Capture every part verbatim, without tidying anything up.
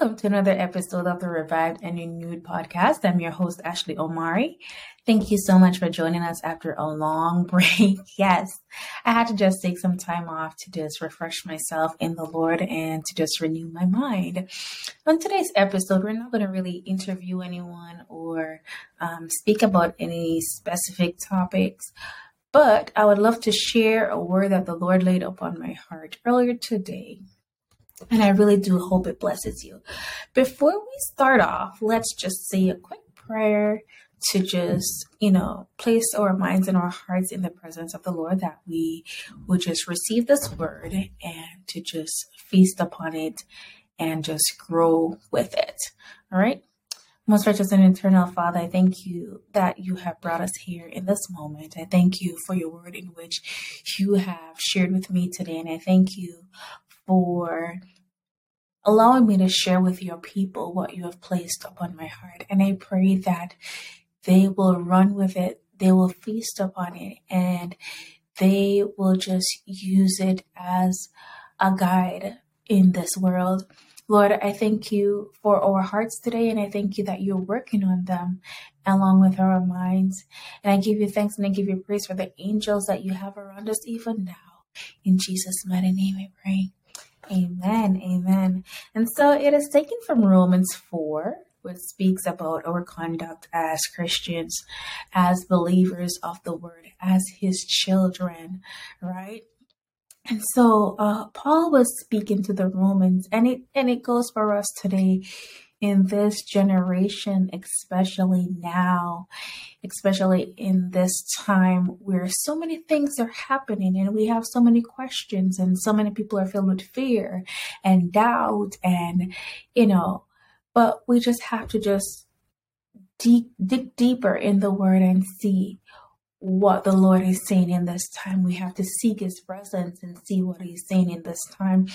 welcome to another episode of the Revived and Renewed Podcast. I'm your host, Ashley Omari. Thank you so much for joining us after a long break. Yes, I had to just take some time off to just refresh myself in the Lord and to just renew my mind. On today's episode, we're not going to really interview anyone or um, speak about any specific topics. But I would love to share a word that the Lord laid upon my heart earlier today. And I really do hope it blesses you. Before we start off, let's just say a quick prayer to just, you know, place our minds and our hearts in the presence of the Lord, that we would just receive this word and to just feast upon it and just grow with it. All right. Most righteous and eternal Father, I thank you that you have brought us here in this moment. I thank you for your word in which you have shared with me today. And I thank you for allowing me to share with your people what you have placed upon my heart. And I pray that they will run with it, they will feast upon it, and they will just use it as a guide in this world. Lord, I thank you for our hearts today, and I thank you that you're working on them along with our minds. And I give you thanks and I give you praise for the angels that you have around us even now. In Jesus' mighty name I pray. Amen, amen. And so it is taken from Romans four, which speaks about our conduct as Christians, as believers of the word, as his children, right? And so uh, Paul was speaking to the Romans, and it and it goes for us today in this generation, especially now, especially in this time where so many things are happening and we have so many questions and so many people are filled with fear and doubt and, you know, but we just have to just dig, dig deeper in the word and see what the Lord is saying in this time. We have to seek his presence and see what he's saying in this time.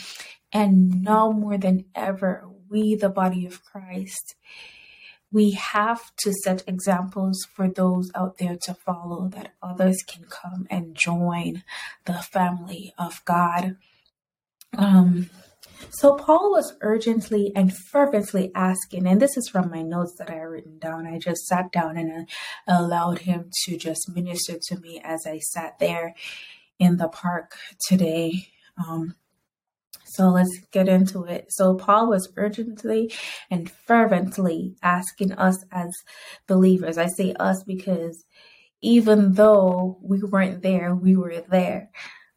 And now more than ever, we, the body of Christ, we have to set examples for those out there to follow, that others can come and join the family of God. Um, So Paul was urgently and fervently asking, and this is from my notes that I had written down. I just sat down and I allowed him to just minister to me as I sat there in the park today. Um, so let's get into it. So Paul was urgently and fervently asking us as believers. I say us because even though we weren't there, we were there.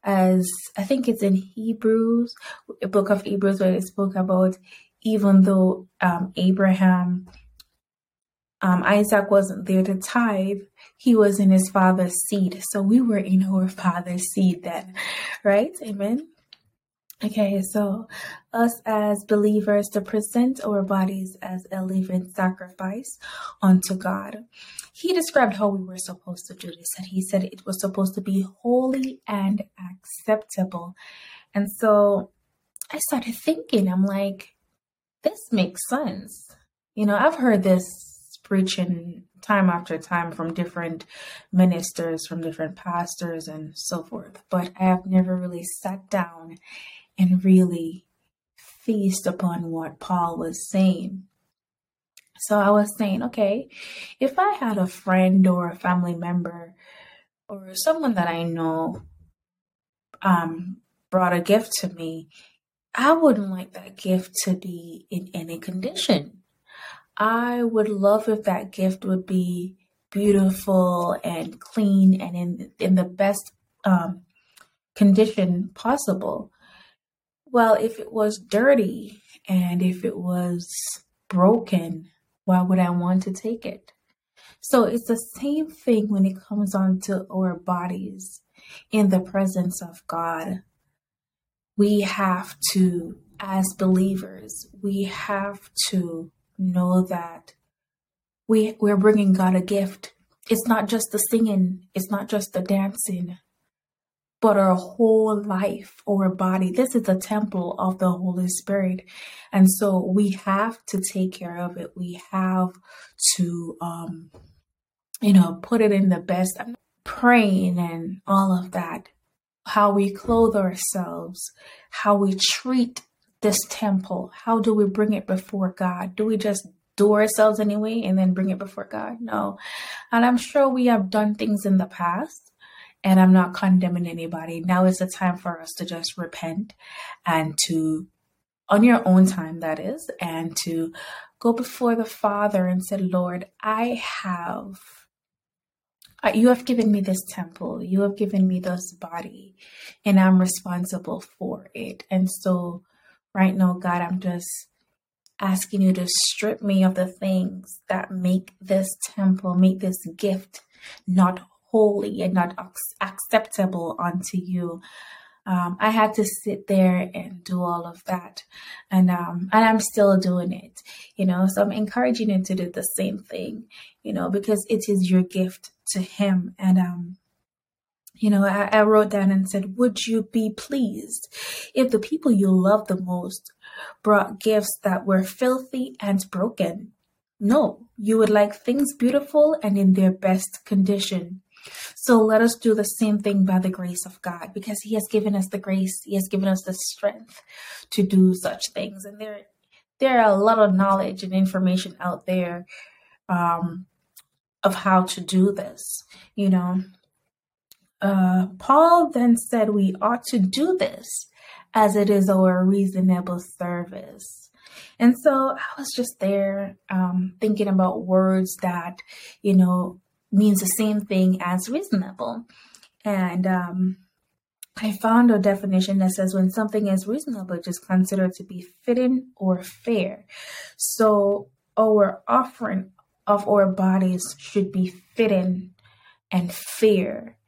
As I think it's in Hebrews, the book of Hebrews, where it spoke about even though um, Abraham, um, Isaac wasn't there to tithe, he was in his father's seed. So we were in our father's seed then, right? Amen. Okay, so us as believers to present our bodies as a living sacrifice unto God. He described how we were supposed to do this, and he said it was supposed to be holy and acceptable. And so I started thinking, I'm like, this makes sense. You know, I've heard this preaching time after time from different ministers, from different pastors and so forth, but I have never really sat down and really feast upon what Paul was saying. So I was saying, okay, if I had a friend or a family member or someone that I know um, brought a gift to me, I wouldn't like that gift to be in any condition. I would love if that gift would be beautiful and clean and in, in the best um, condition possible. Well, if it was dirty and if it was broken, why would I want to take it? So it's the same thing when it comes onto our bodies in the presence of God. We have to, as believers, we have to know that we, we're bringing God a gift. It's not just the singing. It's not just the dancing. But our whole life, our body, this is the temple of the Holy Spirit. And so we have to take care of it. We have to, um, you know, put it in the best. I'm praying and all of that, how we clothe ourselves, how we treat this temple? How do we bring it before God? Do we just do ourselves anyway and then bring it before God? No. And I'm sure we have done things in the past, and I'm not condemning anybody. Now is the time for us to just repent and to, on your own time, that is, and to go before the Father and say, Lord, I have, you have given me this temple. You have given me this body, and I'm responsible for it. And so right now, God, I'm just asking you to strip me of the things that make this temple, make this gift not holy and not acceptable unto you. Um, I had to sit there and do all of that, and um, and I'm still doing it, you know. So I'm encouraging you to do the same thing, you know, because it is your gift to Him. And um, you know, I, I wrote down and said, "Would you be pleased if the people you love the most brought gifts that were filthy and broken? No, you would like things beautiful and in their best condition." So let us do the same thing by the grace of God, because He has given us the grace. He has given us the strength to do such things. And there, there are a lot of knowledge and information out there um, of how to do this. You know, uh, Paul then said we ought to do this as it is our reasonable service. And so I was just there um, thinking about words that, you know, means the same thing as reasonable. And um, I found a definition that says when something is reasonable, it is considered to be fitting or fair. So our offering of our bodies should be fitting and fair.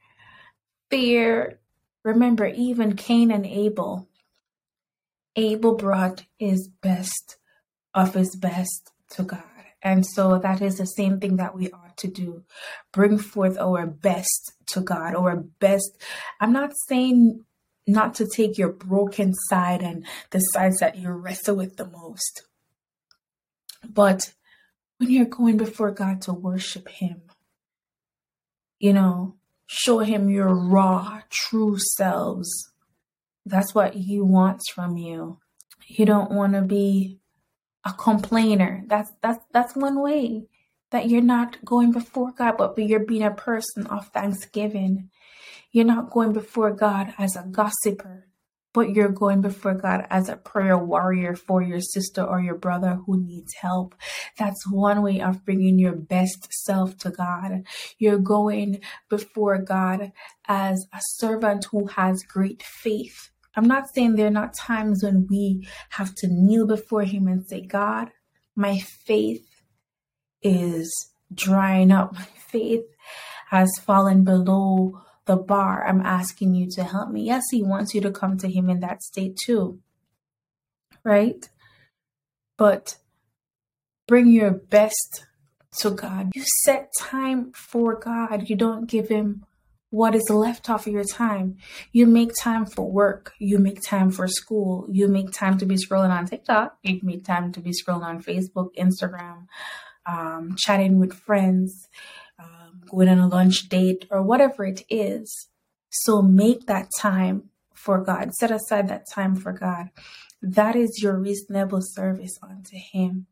Fair, remember, even Cain and Abel, Abel brought his best of his best to God. And so that is the same thing that we ought to do. Bring forth our best to God, our best. I'm not saying not to take your broken side and the sides that you wrestle with the most. But when you're going before God to worship Him, you know, show Him your raw, true selves. That's what He wants from you. You don't want to be a complainer. That's that's that's one way that you're not going before God, but you're being a person of thanksgiving. You're not going before God as a gossiper, but you're going before God as a prayer warrior for your sister or your brother who needs help. That's one way of bringing your best self to God. You're going before God as a servant who has great faith. I'm not saying there are not times when we have to kneel before Him and say, God, my faith is drying up. My faith has fallen below the bar. I'm asking you to help me. Yes, He wants you to come to Him in that state too, right? But bring your best to God. You set time for God. You don't give Him what is left off of your time. You make time for work. You make time for school. You make time to be scrolling on TikTok. You make time to be scrolling on Facebook, Instagram, um, chatting with friends, um, going on a lunch date, or whatever it is. So make that time for God. Set aside that time for God. That is your reasonable service unto Him.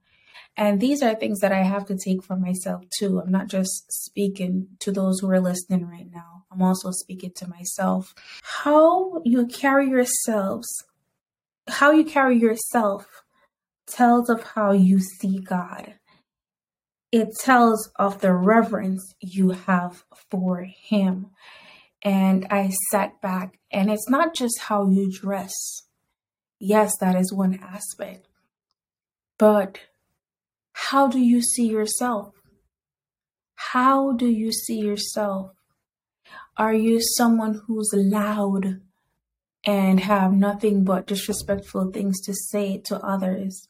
And these are things that I have to take for myself too. I'm not just speaking to those who are listening right now. I'm also speaking to myself. How you carry yourselves, how you carry yourself tells of how you see God. It tells of the reverence you have for Him. And I sat back, and it's not just how you dress. Yes, that is one aspect. But how do you see yourself? How do you see yourself? Are you someone who's loud and have nothing but disrespectful things to say to others?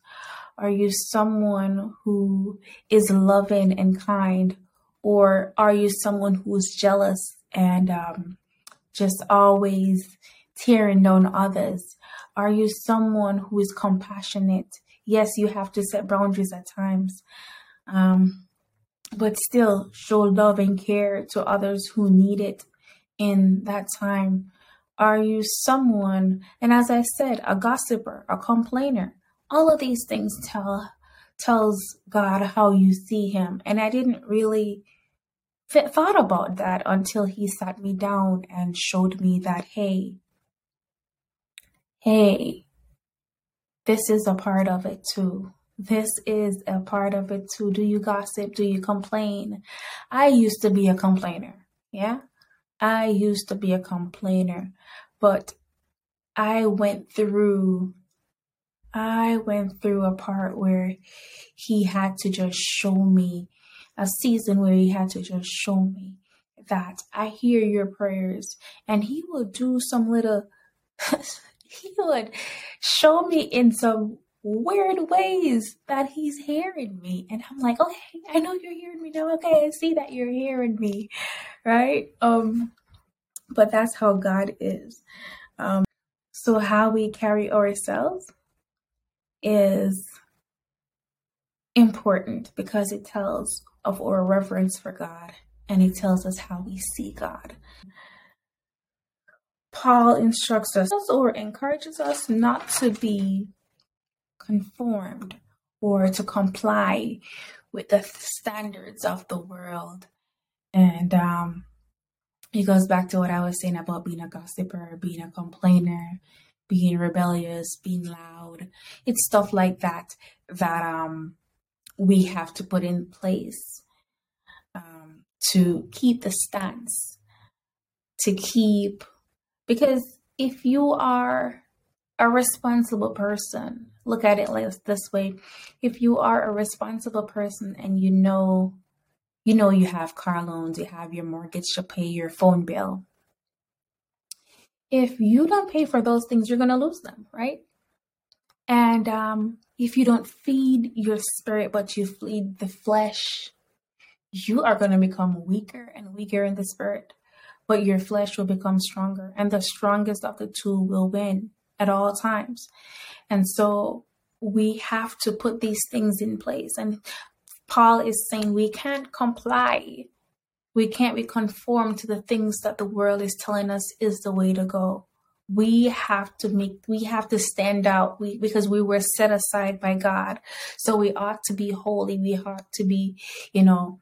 Are you someone who is loving and kind? Or are you someone who's jealous and um, just always tearing down others? Are you someone who is compassionate? Yes, you have to set boundaries at times, um, but still show love and care to others who need it in that time. Are you someone, and as I said, a gossiper, a complainer? All of these things tell tells God how you see him. And I didn't really th- thought about that until he sat me down and showed me that, hey, hey, this is a part of it too. This is a part of it too. Do you gossip? Do you complain? I used to be a complainer. Yeah. I used to be a complainer, but I went through, I went through a part where he had to just show me, a season where he had to just show me that I hear your prayers. And he would do some little, he would show me in some weird ways that he's hearing me. And I'm like, okay, I know you're hearing me now. Okay, I see that you're hearing me, right? Um, but that's how God is. Um, so how we carry ourselves is important because it tells of our reverence for God, and it tells us how we see God. Paul instructs us or encourages us not to be conformed or to comply with the standards of the world. And um, it goes back to what I was saying about being a gossiper, being a complainer, being rebellious, being loud. It's stuff like that that um, we have to put in place um, to keep the stance, to keep, because if you are a responsible person, look at it like this way. If you are a responsible person and you know, you know, you have car loans, you have your mortgage to pay, your phone bill. If you don't pay for those things, you're going to lose them, right? And um, if you don't feed your spirit, but you feed the flesh, you are going to become weaker and weaker in the spirit, but your flesh will become stronger, and the strongest of the two will win at all times. And so we have to put these things in place. And Paul is saying we can't comply. We can't be conformed to the things that the world is telling us is the way to go. We have to make, we have to stand out we, because we were set aside by God. So we ought to be holy. We ought to be, you know,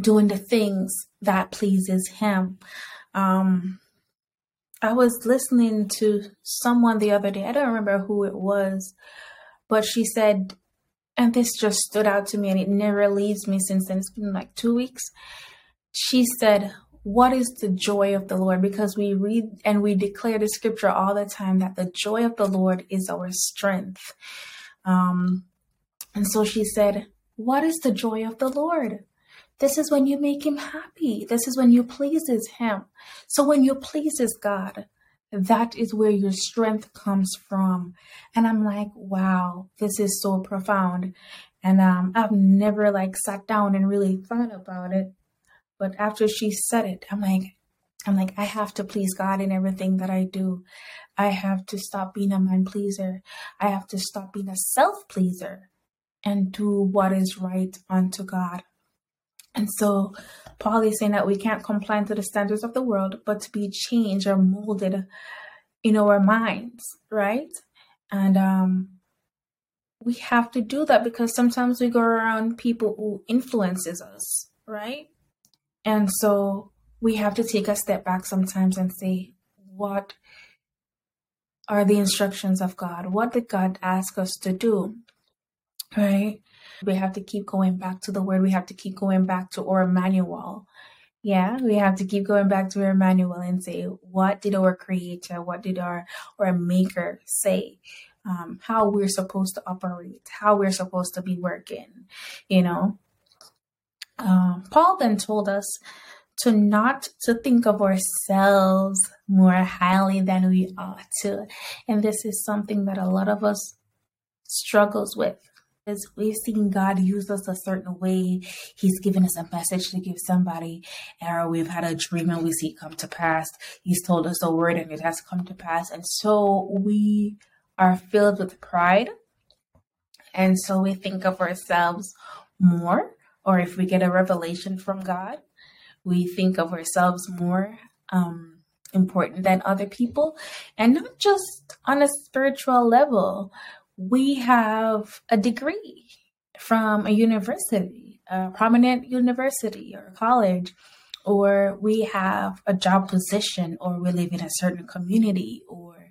doing the things that pleases him. Um, I was listening to someone the other day. I don't remember who it was, but she said, and this just stood out to me and it never leaves me since then. It's been like two weeks. She said, what is the joy of the Lord? Because we read and we declare the scripture all the time that the joy of the Lord is our strength. Um, and so she said, what is the joy of the Lord? This is when you make him happy. This is when you pleases him. So when you pleases God, that is where your strength comes from. And I'm like, wow, this is so profound. And um, I've never like sat down and really thought about it. But after she said it, I'm like, I'm like, I have to please God in everything that I do. I have to stop being a man pleaser. I have to stop being a self pleaser and do what is right unto God. And so Paul is saying that we can't comply to the standards of the world, but to be changed or molded in our minds, right? And um, we have to do that because sometimes we go around people who influences us, right? And so we have to take a step back sometimes and say, what are the instructions of God? What did God ask us to do, right? We have to keep going back to the word. We have to keep going back to our manual. Yeah, we have to keep going back to our manual and say, what did our creator, what did our, our maker say? Um, how we're supposed to operate, how we're supposed to be working, you know? Um, Paul then told us to not to think of ourselves more highly than we ought to. And this is something that a lot of us struggles with. Is we've seen God use us a certain way. He's given us a message to give somebody, or we've had a dream and we see it come to pass. He's told us a word and it has come to pass. And so we are filled with pride. And so we think of ourselves more, or if we get a revelation from God, we think of ourselves more. Um, important than other people. And not just on a spiritual level. We have a degree from a university, a prominent university or college, or we have a job position, or we live in a certain community, or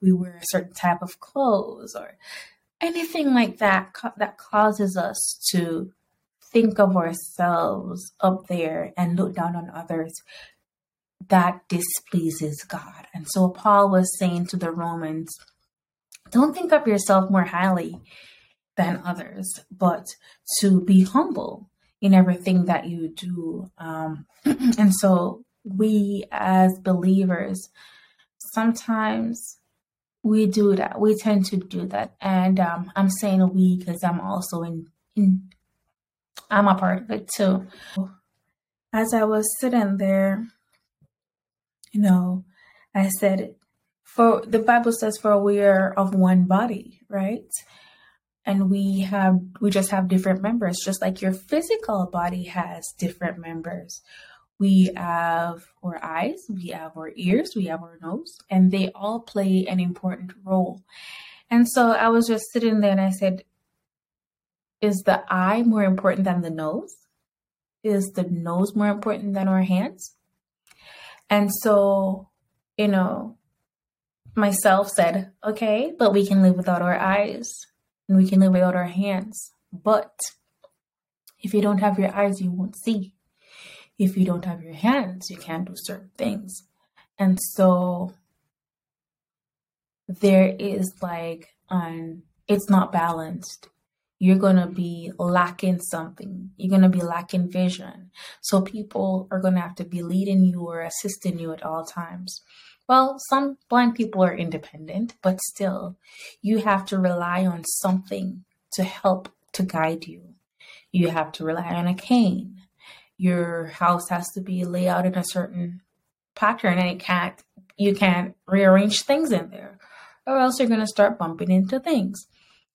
we wear a certain type of clothes, or anything like that that causes us to think of ourselves up there and look down on others. That displeases God. And so Paul was saying to the Romans, don't think of yourself more highly than others, but to be humble in everything that you do. Um, and so we as believers, sometimes we do that. We tend to do that. And um, I'm saying we because I'm also in, in, I'm a part of it too. As I was sitting there, you know, I said, for the Bible says, for we are of one body, right? And we have, we just have different members, just like your physical body has different members. We have our eyes, we have our ears, we have our nose, and they all play an important role. And so I was just sitting there and I said, is the eye more important than the nose? Is the nose more important than our hands? And so, you know, myself said, okay, but we can live without our eyes. And we can live without our hands. But if you don't have your eyes, you won't see. If you don't have your hands, you can't do certain things. And so there is like, um, it's not balanced. You're going to be lacking something. You're going to be lacking vision. So people are going to have to be leading you or assisting you at all times. Well, some blind people are independent, but still, you have to rely on something to help to guide you. You have to rely on a cane. Your house has to be laid out in a certain pattern, and it can't, you can't rearrange things in there, or else you're going to start bumping into things.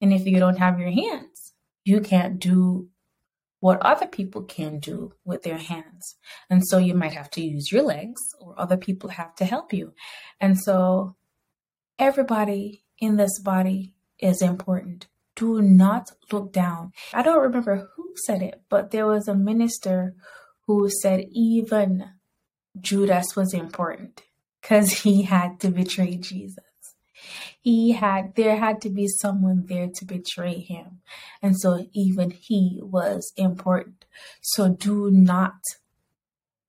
And if you don't have your hands, you can't do what other people can do with their hands. And so you might have to use your legs, or other people have to help you. And so everybody in this body is important. Do not look down. I don't remember who said it, but there was a minister who said even Judas was important because he had to betray Jesus. He had, there had to be someone there to betray him. And so even he was important. So do not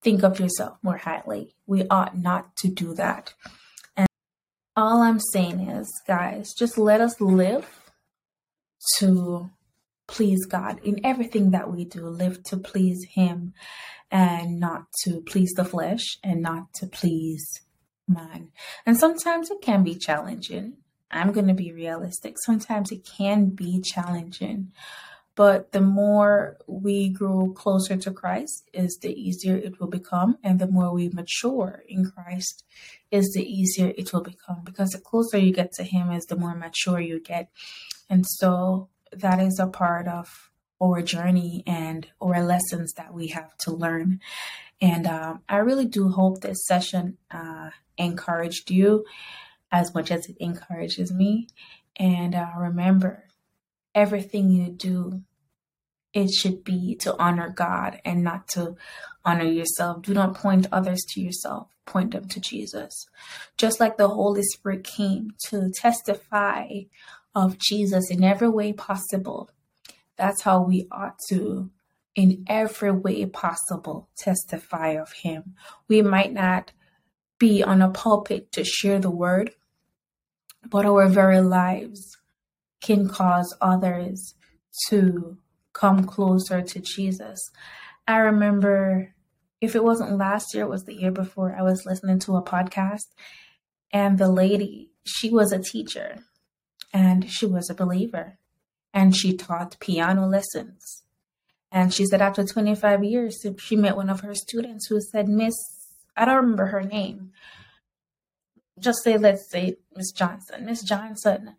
think of yourself more highly. We ought not to do that. And all I'm saying is, guys, just let us live to please God in everything that we do. Live to please him and not to please the flesh and not to please man. And sometimes it can be challenging. I'm going to be realistic. Sometimes it can be challenging, but the more we grow closer to Christ is the easier it will become. And the more we mature in Christ is the easier it will become, because the closer you get to him is the more mature you get. And so that is a part of our journey and our lessons that we have to learn. And um, I really do hope this session uh, encouraged you as much as it encourages me. And uh, remember, everything you do, it should be to honor God and not to honor yourself. Do not point others to yourself. Point them to Jesus. Just like the Holy Spirit came to testify of Jesus in every way possible, that's how we ought to, in every way possible, testify of him. We might not be on a pulpit to share the word, but our very lives can cause others to come closer to Jesus. I remember, if it wasn't last year, it was the year before, I was listening to a podcast, and the lady, she was a teacher and she was a believer, and she taught piano lessons. And she said after twenty-five years, she met one of her students who said, Miss, I don't remember her name. Just say, let's say Miss Johnson. Miss Johnson,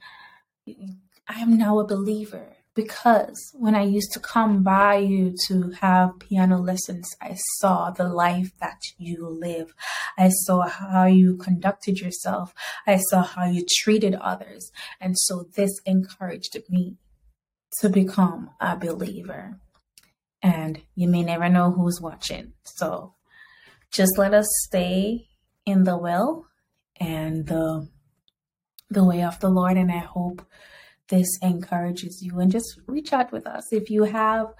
I am now a believer. Because when I used to come by you to have piano lessons, I saw the life that you live. I saw how you conducted yourself. I saw how you treated others. And so this encouraged me to become a believer. And you may never know who's watching. So just let us stay in the will and the, the way of the Lord. And I hope this encourages you, and just reach out with us. If you have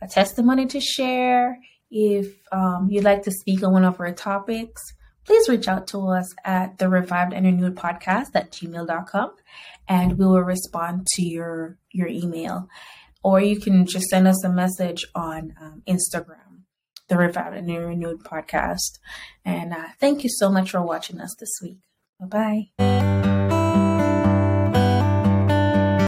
a testimony to share, if um, you'd like to speak on one of our topics, please reach out to us at the Revived and Renewed Podcast at gmail dot com, and we will respond to your, your email. Or you can just send us a message on um, Instagram, the Revived and Renewed Podcast. And uh, thank you so much for watching us this week. Bye-bye.